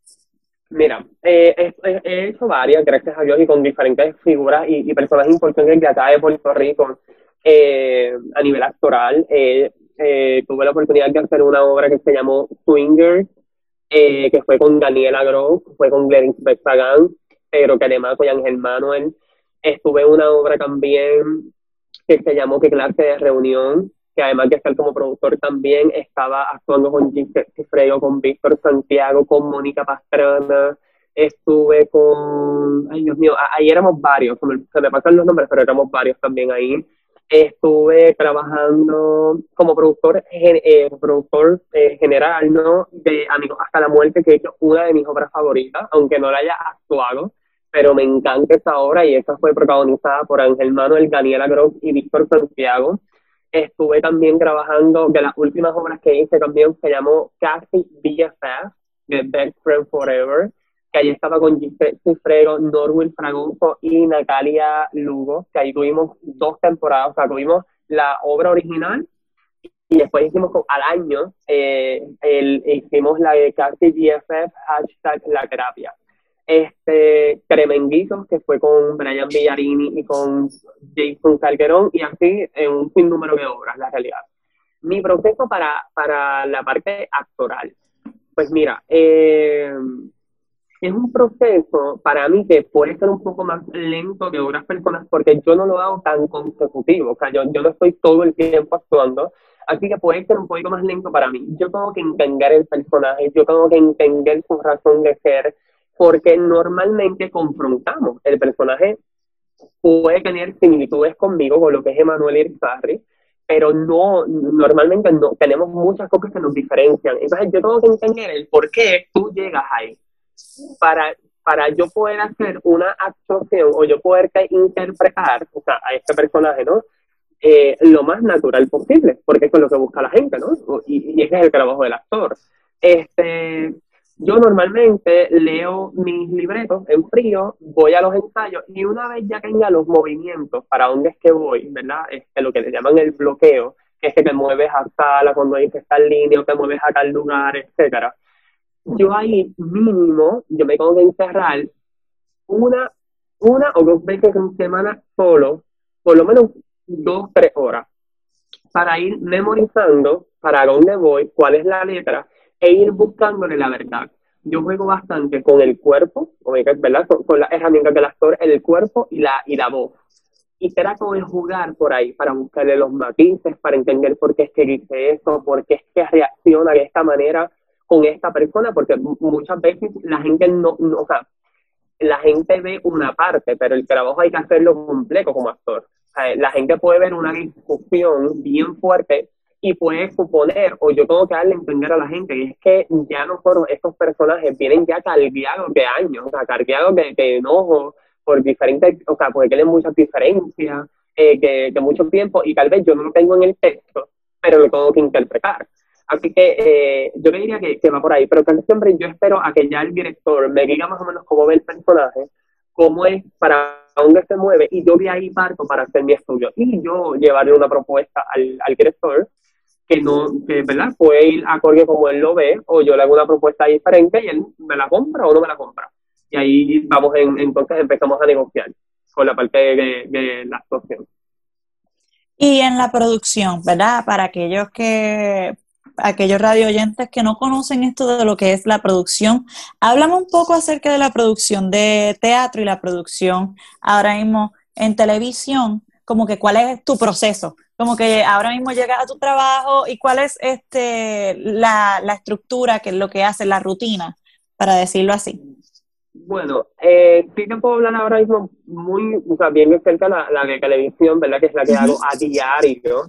Mira, he hecho varias, gracias a Dios, y con diferentes figuras y personas importantes de acá de Puerto Rico a nivel actoral. Tuve la oportunidad de hacer una obra que se llamó Swinger, que fue con Daniela Gross, fue con Glenn Pagán, Pedro Telemaco y Ángel Manuel. Estuve en una obra también que se llamó ¿Qué clase de reunión?, que además de estar como productor también, estaba actuando con Gisele, con Víctor Santiago, con Mónica Pastrana, estuve con... Ay, Dios mío, ahí éramos varios, se me pasan los nombres, pero éramos varios también ahí. Estuve trabajando como productor general, ¿no?, de Amigos hasta la muerte, que es una de mis obras favoritas, aunque no la haya actuado, pero me encanta esa obra, y esa fue protagonizada por Ángel Manuel, Daniela Gross y Víctor Santiago. Estuve también trabajando, de las últimas obras que hice también, se llamó Casi BFF, The Best Friend Forever, que ahí estaba con Gisele Cifrero, Norwil Fragoso y Natalia Lugo, que ahí tuvimos 2 temporadas, o sea, tuvimos la obra original y después hicimos al año, hicimos la de Casi BFF, #laterapia. Cremendito, que fue con Brian Villarini y con Jason Calderón, y así en un sinnúmero de obras, la realidad. Mi proceso para la parte actoral, pues mira, es un proceso para mí que puede ser un poco más lento que otras personas, porque yo no lo hago tan consecutivo, o sea, yo no estoy todo el tiempo actuando, así que puede ser un poquito más lento para mí. Yo tengo que entender el personaje, yo tengo que entender su razón de ser, porque normalmente confrontamos. El personaje puede tener similitudes conmigo, con lo que es Emmanuel Irizarry, pero normalmente tenemos muchas cosas que nos diferencian. Entonces yo tengo que entender el por qué tú llegas ahí. Para yo poder hacer una actuación, o yo poder interpretar, o sea, a este personaje, ¿no?, lo más natural posible, porque eso es lo que busca la gente, ¿no? Y ese es el trabajo del actor. Yo normalmente leo mis libretos en frío, voy a los ensayos, y una vez ya tenga los movimientos para dónde es que voy, ¿verdad? Lo que le llaman el bloqueo, que es que te mueves a sala cuando dices tal línea, o te mueves a tal lugar, etcétera. Yo ahí mínimo, yo me tengo que encerrar una o dos veces en semana solo, por lo menos 2-3 horas, para ir memorizando para dónde voy, cuál es la letra, e ir buscándole la verdad. Yo juego bastante con el cuerpo, ¿verdad?, con las herramientas del actor, el cuerpo y la voz. Y trato de jugar por ahí para buscarle los matices, para entender por qué es que dice eso, por qué es que reacciona de esta manera con esta persona, porque muchas veces la gente no, o sea, la gente ve una parte, pero el trabajo hay que hacerlo completo como actor. O sea, la gente puede ver una discusión bien fuerte, y puede suponer, o yo tengo que darle a entender a la gente, y es que ya nosotros, estos personajes vienen ya cargados de años, o sea, cargados de enojo, por diferentes, o sea, porque tienen muchas diferencias de mucho tiempo, y tal vez yo no lo tengo en el texto, pero lo tengo que interpretar. Así que yo le diría que va por ahí, pero casi siempre yo espero a que ya el director me diga más o menos cómo ve el personaje, cómo es, para dónde se mueve, y yo de ahí parto para hacer mi estudio, y yo llevarle una propuesta al director, que ¿verdad?, puede ir acorde como él lo ve, o yo le hago una propuesta diferente y él me la compra o no me la compra. Y ahí vamos, entonces empezamos a negociar con la parte de la actuación. Y en la producción, ¿verdad?, para aquellos radio oyentes que no conocen esto de lo que es la producción, háblame un poco acerca de la producción de teatro y la producción ahora mismo en televisión, como que cuál es tu proceso. Como que ahora mismo llegas a tu trabajo y cuál es la estructura, que es lo que hace, la rutina, para decirlo así. Bueno, sí te puedo hablar ahora mismo muy, o sea, bien cerca la de televisión, ¿verdad? Que es la que hago a diario.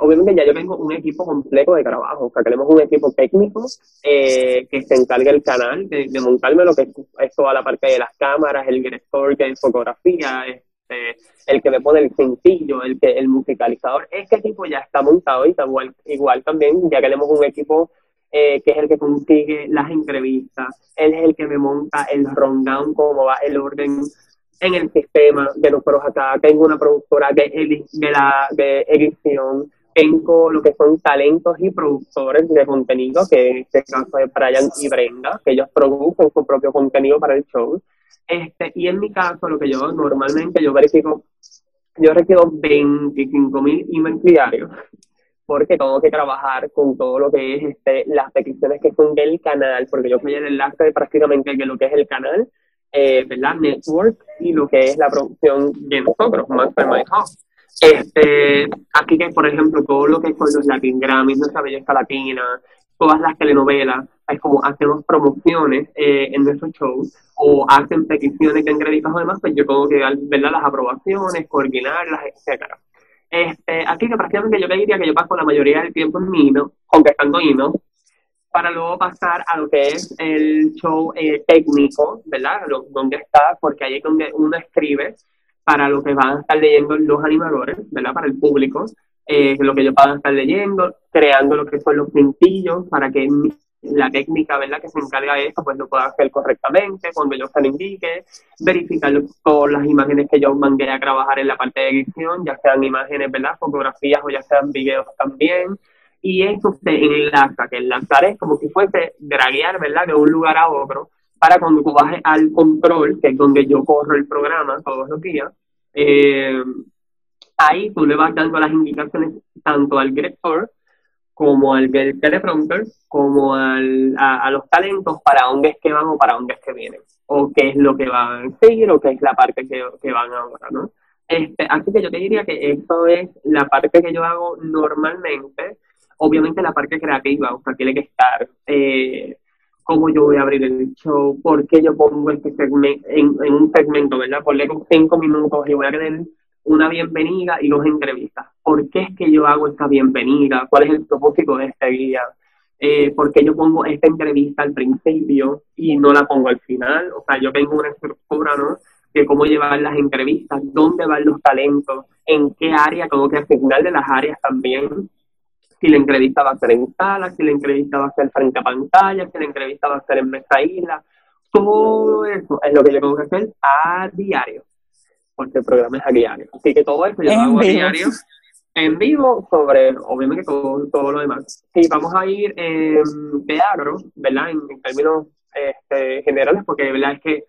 Obviamente ya yo tengo un equipo completo de trabajo, o sea, tenemos un equipo técnico que se encarga el canal de montarme lo que es toda la parte de las cámaras, el director que es fotografía, el que me pone el cintillo, el musicalizador. Este equipo ya está montado y igual también ya tenemos un equipo que es el que consigue las entrevistas, él es el que me monta el rundown, cómo va el orden en el sistema de nosotros acá. Tengo una productora de edición, tengo lo que son talentos y productores de contenido, que en este caso es Brian y Brenda, que ellos producen su propio contenido para el show. Y en mi caso, lo que yo normalmente, yo recibo 25.000 emails diarios, porque tengo que trabajar con todo lo que es las peticiones que son del canal, porque yo soy el enlace de prácticamente de lo que es el canal, ¿verdad? Network y lo que es la producción de nosotros, Master My House. Así que, por ejemplo, todo lo que son los Latin Grammys, nuestra belleza latina, todas las telenovelas, es como hacemos promociones en nuestros shows o hacen peticiones de entrevistas o demás, pues yo tengo que dar, ¿verdad?, las aprobaciones, coordinarlas, etcétera. Así que prácticamente yo te diría que yo paso la mayoría del tiempo en mi email, contestando email, para luego pasar a lo que es el show técnico, ¿verdad? Donde está, porque ahí es donde uno escribe para lo que van a estar leyendo los animadores, ¿verdad? Para el público, lo que ellos van a estar leyendo, creando lo que son los cintillos para que la técnica, ¿verdad?, que se encarga de esto, pues lo pueda hacer correctamente, cuando yo se lo indique, verificar todas las imágenes que yo mandé a trabajar en la parte de edición, ya sean imágenes, ¿verdad?, fotografías o ya sean videos también, y eso se enlaza, que enlazar es como si fuese draguear, ¿verdad?, de un lugar a otro, para cuando tú bajes al control, que es donde yo corro el programa todos los días, ahí tú le vas dando las indicaciones tanto al director, como al teleprompter, como a los talentos, para dónde es que van o para dónde es que vienen, o qué es lo que van a seguir, o qué es la parte que van ahora, ¿no? Así que yo te diría que esto es la parte que yo hago normalmente. Obviamente la parte creativa, o sea, tiene que estar cómo yo voy a abrir el show, por qué yo pongo este segmento en un segmento, ¿verdad? Ponle con 5 minutos y voy a tener una bienvenida y 2 entrevistas. ¿Por qué es que yo hago esta bienvenida? ¿Cuál es el propósito de este día? ¿Por qué yo pongo esta entrevista al principio y no la pongo al final? O sea, yo tengo una estructura, ¿no?, de cómo llevar las entrevistas, dónde van los talentos, en qué área, tengo que asignarle las áreas también. Si la entrevista va a ser en sala, si la entrevista va a ser frente a pantalla, si la entrevista va a ser en mesa isla. Todo eso es lo que yo tengo que hacer a diario, porque el programa es a diario. Así que todo eso yo lo hago a diario, en vivo, sobre, obviamente, todo lo demás. Sí, vamos a ir en teatro, ¿verdad?, en términos generales, porque la verdad es que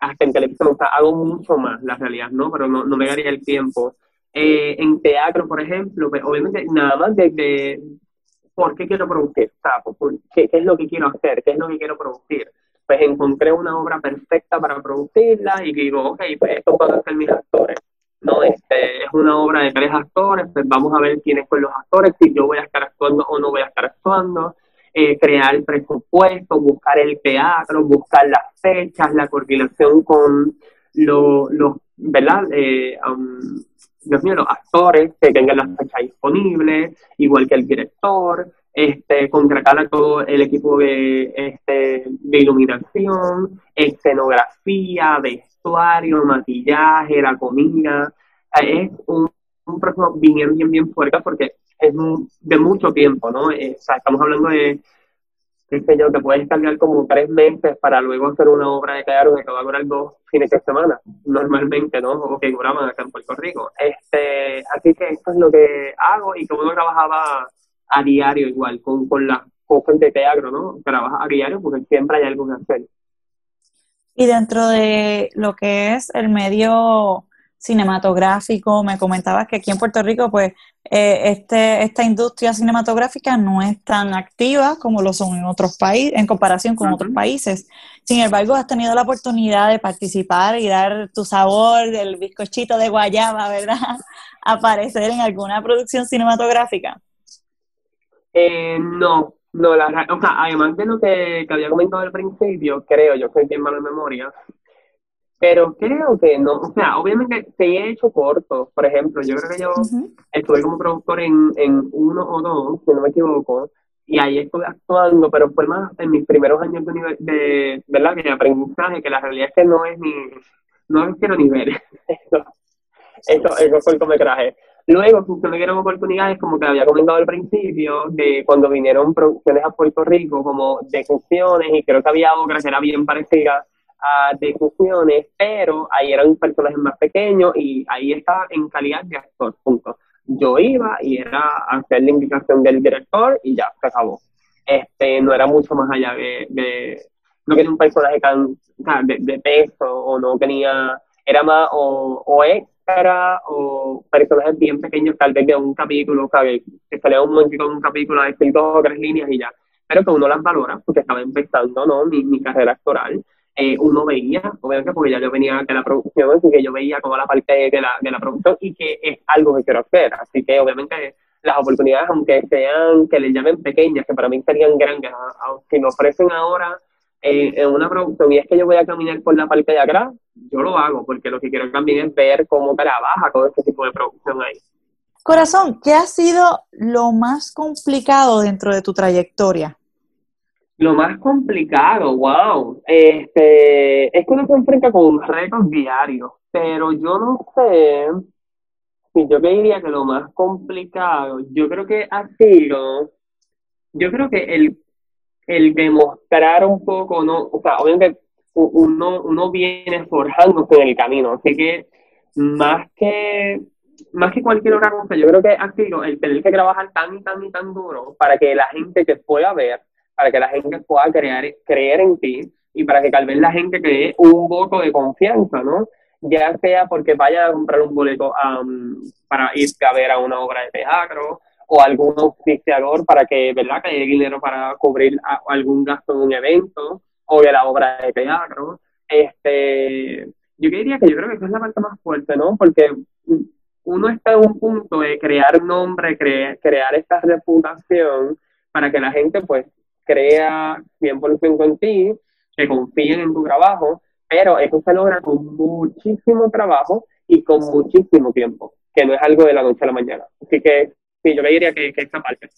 hasta en televisión, o sea, hago mucho más, la realidad, ¿no? Pero no me daría el tiempo. En teatro, por ejemplo, pues, obviamente nada más de por qué quiero producir, ¿Qué es lo que quiero hacer, qué es lo que quiero producir. Pues encontré una obra perfecta para producirla y digo, ok, pues esto van a ser mis actores, ¿no? Es una obra de 3 actores, pues vamos a ver quiénes son los actores, si yo voy a estar actuando o no voy a estar actuando, crear el presupuesto, buscar el teatro, buscar las fechas, la coordinación con los ¿verdad? Dios mío, los actores que tengan las fechas disponibles, igual que el director, contratar a todo el equipo de iluminación, escenografía, vestuario, maquillaje, la comida. Es un proceso bien fuerte, porque es de mucho tiempo, ¿no? O sea, estamos hablando de, qué sé yo, te puedes cargar como 3 meses para luego hacer una obra de teatro que va a durar 2 fines de semana, normalmente, ¿no? O que duraban acá en Puerto Rico. Así que esto es lo que hago, y como yo trabajaba a diario igual, con las cosas de teatro, ¿no? Trabajas a diario porque siempre hay algo que hacer. Y dentro de lo que es el medio cinematográfico, me comentabas que aquí en Puerto Rico, pues, esta industria cinematográfica no es tan activa como lo son en otros países, en comparación con otros países. Sin embargo, has tenido la oportunidad de participar y dar tu sabor, el bizcochito de guayaba, ¿verdad?, aparecer en alguna producción cinematográfica. No, No, o sea, además de lo que había comentado al principio, creo, yo soy bien malo en memoria, pero creo que no, o sea, obviamente sí he hecho cortos, por ejemplo, yo creo que yo estuve como productor en 1 o 2, si no me equivoco, y ahí estuve actuando, pero fue más en mis primeros años de ¿verdad? De aprendizaje, que la realidad es que no es que no niveles, esos cortometrajes. Luego surgieron oportunidades, como que había comentado al principio, de cuando vinieron producciones a Puerto Rico, como de Fusiones, y creo que había otra que era bien parecida a de Fusiones, pero ahí eran personajes más pequeños y ahí estaba en calidad de actor, punto. Yo iba y era hacer la indicación del director y ya, se acabó. No era mucho más allá de no quería un personaje de peso, o no tenía, era más o extra, o personajes bien pequeños, tal vez de un capítulo, que salía un momentito de un capítulo, de 2 o 3 líneas y ya, pero que uno las valora, porque estaba empezando, ¿no?, mi carrera actoral. Uno veía, obviamente, porque ya yo venía de la producción, así que yo veía como la parte de la producción y que es algo que quiero hacer, así que obviamente las oportunidades, aunque sean, que les llamen pequeñas, que para mí serían grandes, que me ofrecen ahora en una producción y es que yo voy a caminar por la parte de atrás, yo lo hago, porque lo que quiero también es ver cómo trabaja todo este tipo de producción ahí. Corazón, ¿qué ha sido lo más complicado dentro de tu trayectoria? Lo más complicado, wow, es que uno se enfrenta con retos diarios, pero yo no sé si yo diría que lo más complicado, yo creo que ha sido, yo creo que el demostrar un poco, ¿no? O sea, obviamente uno viene forjándose en el camino, así que más que cualquier otra cosa, yo creo que ha sido el tener que trabajar tan y tan y tan duro para que la gente te pueda ver, para que la gente pueda creer en ti y para que tal vez la gente cree un voto de confianza, ¿no? Ya sea porque vaya a comprar un boleto para ir a ver a una obra de teatro o algún auspiciador para que, ¿verdad?, que haya dinero para cubrir algún gasto de un evento o de la obra de teatro. Yo diría que yo creo que esa es la parte más fuerte, ¿no? Porque uno está en un punto de crear nombre, crear esta reputación para que la gente, pues, crea 100% en ti, que confíen en tu trabajo, pero eso se logra con muchísimo trabajo y con muchísimo tiempo, que no es algo de la noche a la mañana. Así que sí, yo le diría que esta parte.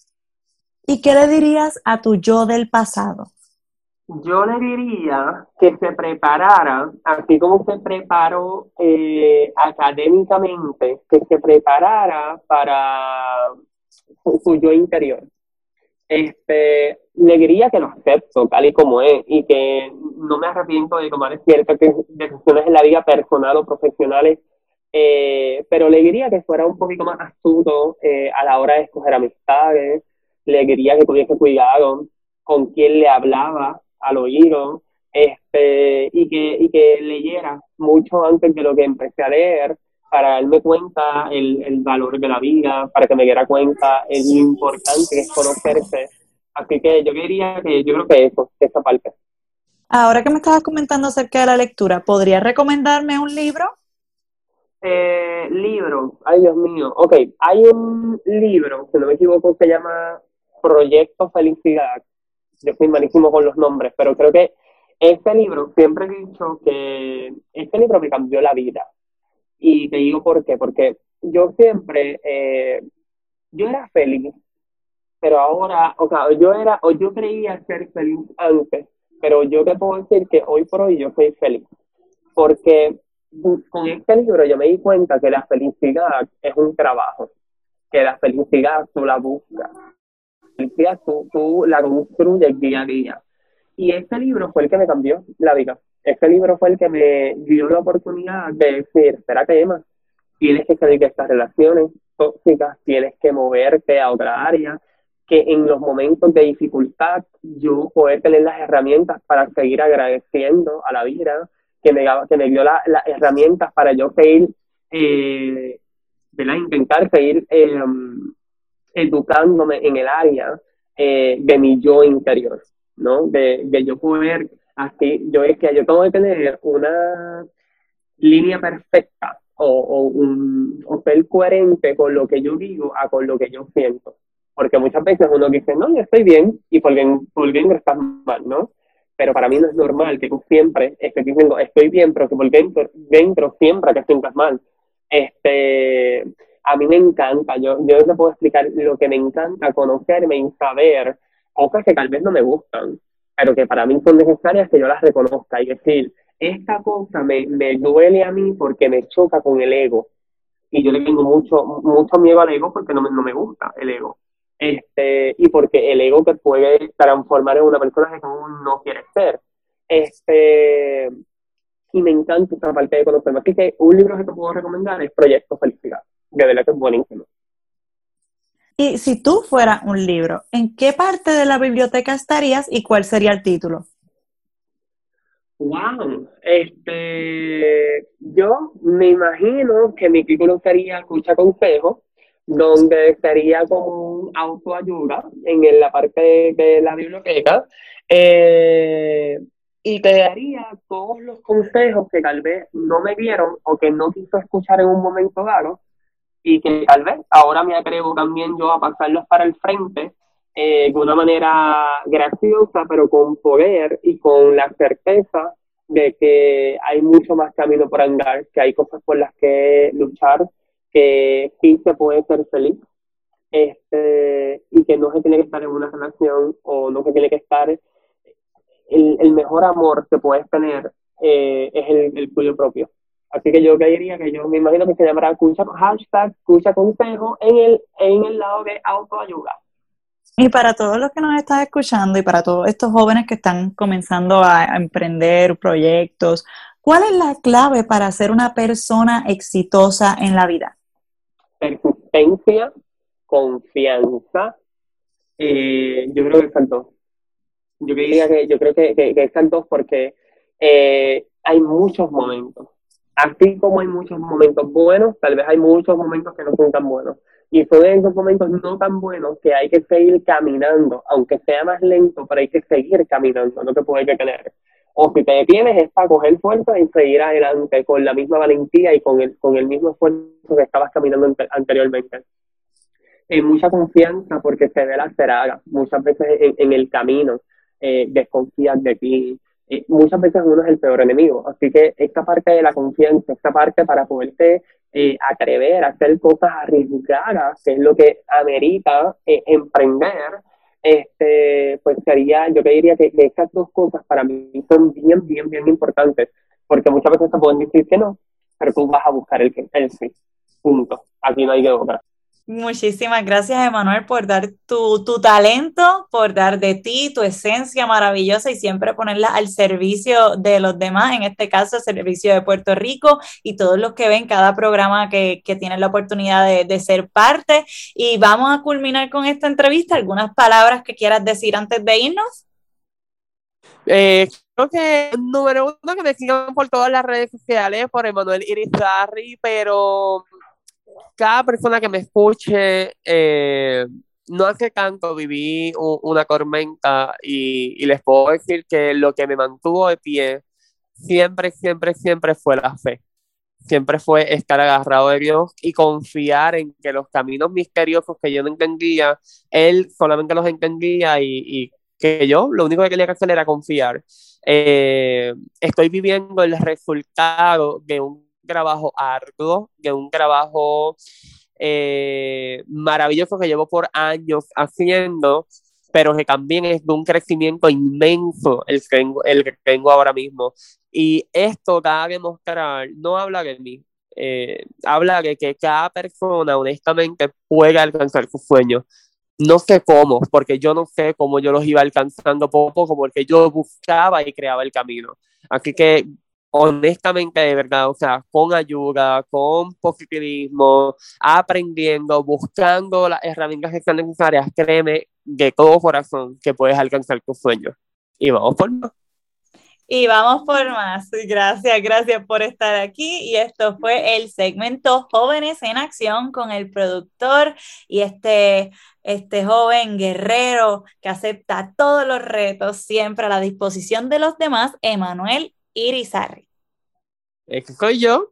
¿Y qué le dirías a tu yo del pasado? Yo le diría que se preparara, así como se preparó académicamente, que se preparara para su yo interior. Le diría que lo acepto tal y como es y que no me arrepiento de tomar ciertas decisiones en la vida personal o profesionales, pero le diría que fuera un poquito más astuto a la hora de escoger amistades, le diría que tuviese cuidado con quién le hablaba al oído, y que leyera mucho antes de lo que empecé a leer, para darme cuenta el valor de la vida, para que me diera cuenta lo importante que es conocerse. Así que yo diría que yo creo que eso, esa parte. Ahora que me estabas comentando acerca de la lectura, ¿podrías recomendarme un libro? Libro, ay Dios mío. Ok, hay un libro, si no me equivoco, se llama Proyecto Felicidad. Yo soy malísimo con los nombres, pero creo que este libro, siempre he dicho que este libro me cambió la vida. Y te digo por qué, porque yo siempre, yo era feliz, pero ahora, o sea, yo creía ser feliz antes, pero yo te puedo decir que hoy por hoy yo soy feliz, porque con este libro yo me di cuenta que la felicidad es un trabajo, que la felicidad tú la buscas, la felicidad tú la construyes día a día, y este libro fue el que me cambió la vida. Este libro fue el que me dio la oportunidad de decir, espérate Emma, tienes que salir de estas relaciones tóxicas, tienes que moverte a otra área, que en los momentos de dificultad yo poder tener las herramientas para seguir agradeciendo a la vida, que me dio las herramientas para yo seguir, intentar seguir educándome en el área de mi yo interior, ¿no? De yo poder... Así, yo decía, yo tengo que tener una línea perfecta o ser coherente con lo que yo digo a con lo que yo siento. Porque muchas veces uno dice, no, yo estoy bien, y por dentro estás mal, ¿no? Pero para mí no es normal que tú siempre estés diciendo, estoy bien, pero que por dentro siempre te sientas mal. A mí me encanta, yo te puedo explicar lo que me encanta conocerme y saber cosas que tal vez no me gustan, pero que para mí son necesarias que yo las reconozca y decir, esta cosa me duele a mí porque me choca con el ego. Y yo le tengo mucho miedo al ego porque no me gusta el ego. Y porque el ego te puede transformar en una persona que tú no quieres ser. Y me encanta esta parte de conocerme. Así que un libro que te puedo recomendar es Proyecto Felicidad. De verdad que es buenísimo. Y si tú fueras un libro, ¿en qué parte de la biblioteca estarías y cuál sería el título? Wow, yo me imagino que mi título sería Escucha Consejos, donde estaría con autoayuda en la parte de la biblioteca, y te daría todos los consejos que tal vez no me dieron o que no quiso escuchar en un momento dado, y que tal vez ahora me atrevo también yo a pasarlos para el frente de una manera graciosa, pero con poder y con la certeza de que hay mucho más camino por andar, que hay cosas por las que luchar, que sí se puede ser feliz, y que no se tiene que estar en una relación o no se tiene que estar... El mejor amor que puedes tener es el tuyo propio. Así que yo diría que yo me imagino que se llamará #escuchaconsejo en el lado de autoayuda. Y para todos los que nos están escuchando y para todos estos jóvenes que están comenzando a emprender proyectos, ¿cuál es la clave para ser una persona exitosa en la vida? Persistencia, confianza, yo creo que están dos. Yo creo que están dos porque hay muchos momentos. Así como hay muchos momentos buenos, tal vez hay muchos momentos que no son tan buenos. Y son esos momentos no tan buenos que hay que seguir caminando, aunque sea más lento, pero hay que seguir caminando, no te puedes detener. O si te detienes es para coger fuerza y seguir adelante con la misma valentía y con el mismo esfuerzo que estabas caminando anteriormente. Hay mucha confianza porque se ve lacerada muchas veces en el camino, desconfías de ti. Muchas veces uno es el peor enemigo, así que esta parte de la confianza, esta parte para poderte atrever a hacer cosas arriesgadas, que es lo que amerita emprender, pues sería, yo te diría que estas dos cosas para mí son bien importantes, porque muchas veces te pueden decir que no, pero tú vas a buscar el sí, punto, aquí no hay de otra. Muchísimas gracias, Emmanuel, por dar tu talento, por dar de ti, tu esencia maravillosa y siempre ponerla al servicio de los demás, en este caso al servicio de Puerto Rico y todos los que ven cada programa que tienen la oportunidad de ser parte. Y vamos a culminar con esta entrevista. ¿Algunas palabras que quieras decir antes de irnos? Creo que número uno, que me sigan por todas las redes sociales, por Emmanuel Irizarry, pero... cada persona que me escuche, no hace tanto viví una tormenta y les puedo decir que lo que me mantuvo de pie siempre fue la fe. Siempre fue estar agarrado de Dios y confiar en que los caminos misteriosos que yo no entendía, Él solamente los entendía y que yo lo único que tenía que hacer era confiar. Estoy viviendo el resultado de un trabajo arduo, de un trabajo maravilloso que llevo por años haciendo, pero que también es de un crecimiento inmenso el que tengo ahora mismo. Y esto cada demostrar no habla de mí, habla de que cada persona honestamente pueda alcanzar sus sueños. No sé cómo, porque yo no sé cómo yo los iba alcanzando poco a poco, porque yo buscaba y creaba el camino. Así que honestamente, de verdad, o sea, con ayuda, con positivismo, aprendiendo, buscando las herramientas que sean necesarias, créeme de todo corazón que puedes alcanzar tus sueños. Y vamos por más. Y vamos por más. Gracias por estar aquí. Y esto fue el segmento Jóvenes en Acción con el productor y este joven guerrero que acepta todos los retos, siempre a la disposición de los demás, Emmanuel Irizarry. Soy yo.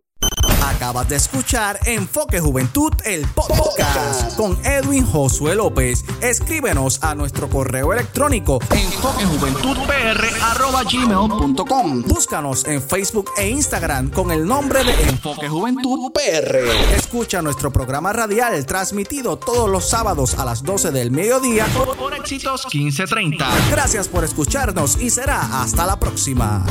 Acabas de escuchar Enfoque Juventud, el podcast con Edwin Josué López. Escríbenos a nuestro correo electrónico enfoquejuventudpr@gmail.com. Búscanos en Facebook e Instagram con el nombre de Enfoque Juventud PR. Escucha nuestro programa radial transmitido todos los sábados a las 12 del mediodía por Éxitos 1530. Gracias por escucharnos y será hasta la próxima.